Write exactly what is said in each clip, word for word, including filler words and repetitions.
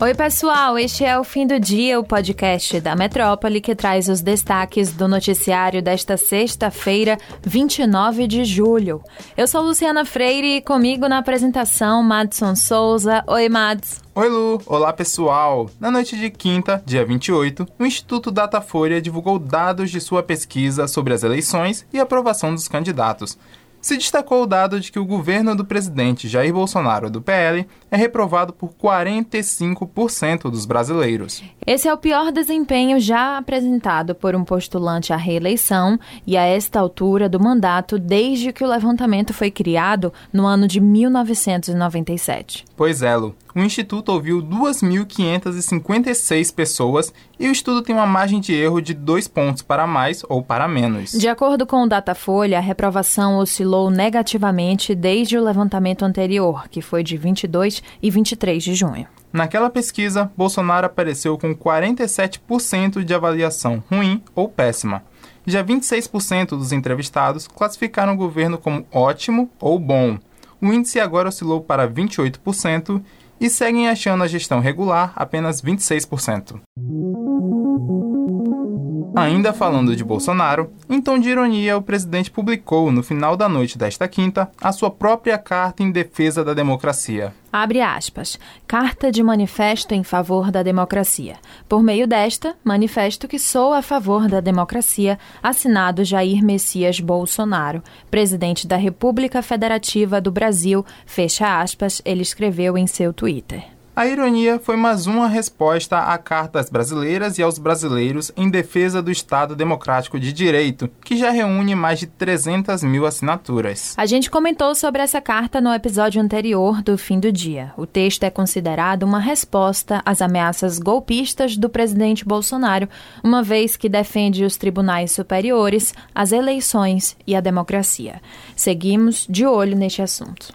Oi, pessoal! Este é o Fim do Dia, o podcast da Metrópole, que traz os destaques do noticiário desta sexta-feira, vinte e nove de julho. Eu sou Luciana Freire e comigo na apresentação, Madson Souza. Oi, Mads! Oi, Lu! Olá, pessoal! Na noite de quinta, dia vinte e oito, o Instituto Datafolha divulgou dados de sua pesquisa sobre as eleições e aprovação dos candidatos. Se destacou o dado de que o governo do presidente Jair Bolsonaro, do P L, é reprovado por quarenta e cinco por cento dos brasileiros. Esse é o pior desempenho já apresentado por um postulante à reeleição e a esta altura do mandato desde que o levantamento foi criado no ano de mil novecentos e noventa e sete. Pois é, Lu. O Instituto ouviu duas mil quinhentas e cinquenta e seis pessoas e o estudo tem uma margem de erro de dois pontos para mais ou para menos. De acordo com o Datafolha, a reprovação oscilou negativamente desde o levantamento anterior, que foi de vinte e dois e vinte e três de junho. Naquela pesquisa, Bolsonaro apareceu com quarenta e sete por cento de avaliação ruim ou péssima. Já vinte e seis por cento dos entrevistados classificaram o governo como ótimo ou bom. O índice agora oscilou para vinte e oito por cento e seguem achando a gestão regular apenas vinte e seis por cento. Ainda falando de Bolsonaro, em tom de ironia, o presidente publicou, no final da noite desta quinta, a sua própria carta em defesa da democracia. Abre aspas. Carta de manifesto em favor da democracia. Por meio desta, manifesto que sou a favor da democracia, assinado Jair Messias Bolsonaro, presidente da República Federativa do Brasil, fecha aspas, ele escreveu em seu Twitter. A ironia foi mais uma resposta à carta às brasileiras e aos brasileiros em defesa do Estado Democrático de Direito, que já reúne mais de trezentas mil assinaturas. A gente comentou sobre essa carta no episódio anterior do Fim do Dia. O texto é considerado uma resposta às ameaças golpistas do presidente Bolsonaro, uma vez que defende os tribunais superiores, as eleições e a democracia. Seguimos de olho neste assunto.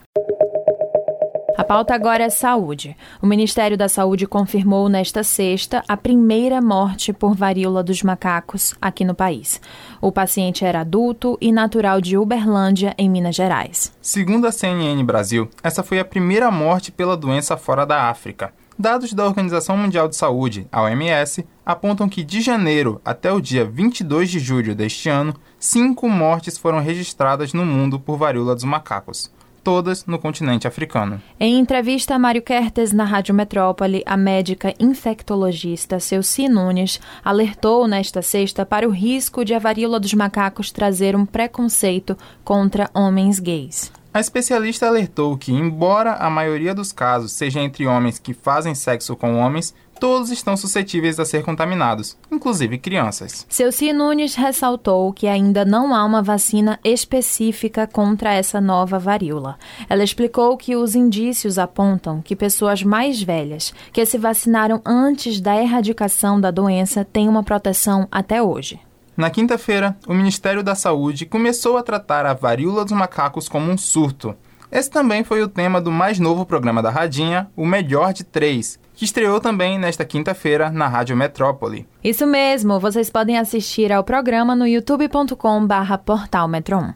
A pauta agora é saúde. O Ministério da Saúde confirmou nesta sexta a primeira morte por varíola dos macacos aqui no país. O paciente era adulto e natural de Uberlândia, em Minas Gerais. Segundo a C N N Brasil, essa foi a primeira morte pela doença fora da África. Dados da Organização Mundial de Saúde, a O M S, apontam que de janeiro até o dia vinte e dois de julho deste ano, cinco mortes foram registradas no mundo por varíola dos macacos. Todas no continente africano. Em entrevista a Mário Kertes na Rádio Metrópole, a médica infectologista Seuci Nunes alertou nesta sexta para o risco de a varíola dos macacos trazer um preconceito contra homens gays. A especialista alertou que, embora a maioria dos casos seja entre homens que fazem sexo com homens, todos estão suscetíveis a ser contaminados, inclusive crianças. Seuci Nunes ressaltou que ainda não há uma vacina específica contra essa nova varíola. Ela explicou que os indícios apontam que pessoas mais velhas, que se vacinaram antes da erradicação da doença, têm uma proteção até hoje. Na quinta-feira, o Ministério da Saúde começou a tratar a varíola dos macacos como um surto. Esse também foi o tema do mais novo programa da Radinha, o Melhor de Três, que estreou também nesta quinta-feira na Rádio Metrópole. Isso mesmo, vocês podem assistir ao programa no youtube ponto com barra portal metro um.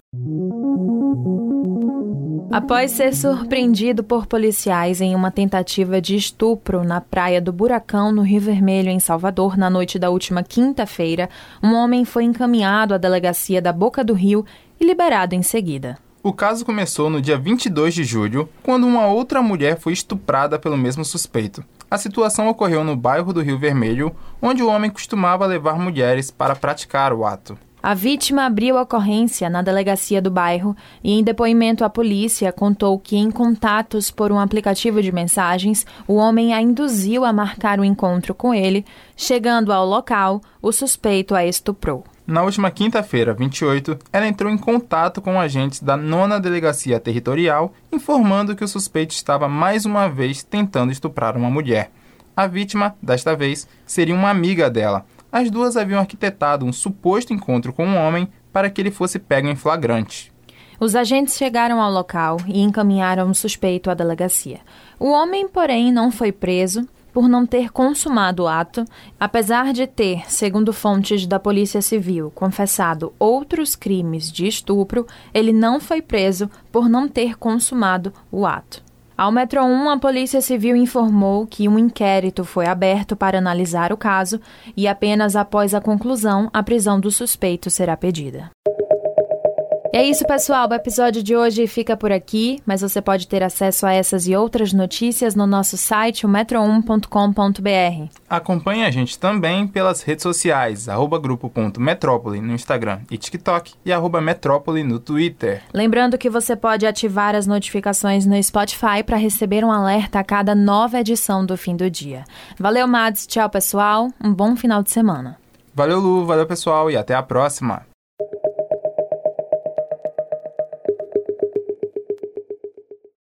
Após ser surpreendido por policiais em uma tentativa de estupro na Praia do Buracão, no Rio Vermelho, em Salvador, na noite da última quinta-feira, um homem foi encaminhado à delegacia da Boca do Rio e liberado em seguida. O caso começou no dia vinte e dois de julho, quando uma outra mulher foi estuprada pelo mesmo suspeito. A situação ocorreu no bairro do Rio Vermelho, onde o homem costumava levar mulheres para praticar o ato. A vítima abriu a ocorrência na delegacia do bairro e, em depoimento à polícia, contou que, em contatos por um aplicativo de mensagens, o homem a induziu a marcar um encontro com ele. Chegando ao local, o suspeito a estuprou. Na última quinta-feira, vinte e oito, ela entrou em contato com agentes da nona Delegacia Territorial, informando que o suspeito estava mais uma vez tentando estuprar uma mulher. A vítima, desta vez, seria uma amiga dela. As duas haviam arquitetado um suposto encontro com um homem para que ele fosse pego em flagrante. Os agentes chegaram ao local e encaminharam o suspeito à delegacia. O homem, porém, não foi preso por não ter consumado o ato, apesar de ter, segundo fontes da Polícia Civil, confessado outros crimes de estupro, ele não foi preso por não ter consumado o ato. Ao Metro um, a Polícia Civil informou que um inquérito foi aberto para analisar o caso e apenas após a conclusão, a prisão do suspeito será pedida. E é isso, pessoal. O episódio de hoje fica por aqui, mas você pode ter acesso a essas e outras notícias no nosso site, o metro um ponto com ponto br. Acompanhe a gente também pelas redes sociais, arroba grupo.metrópole no Instagram e TikTok e arroba metrópole no Twitter. Lembrando que você pode ativar as notificações no Spotify para receber um alerta a cada nova edição do Fim do Dia. Valeu, Mads. Tchau, pessoal. Um bom final de semana. Valeu, Lu. Valeu, pessoal. E até a próxima.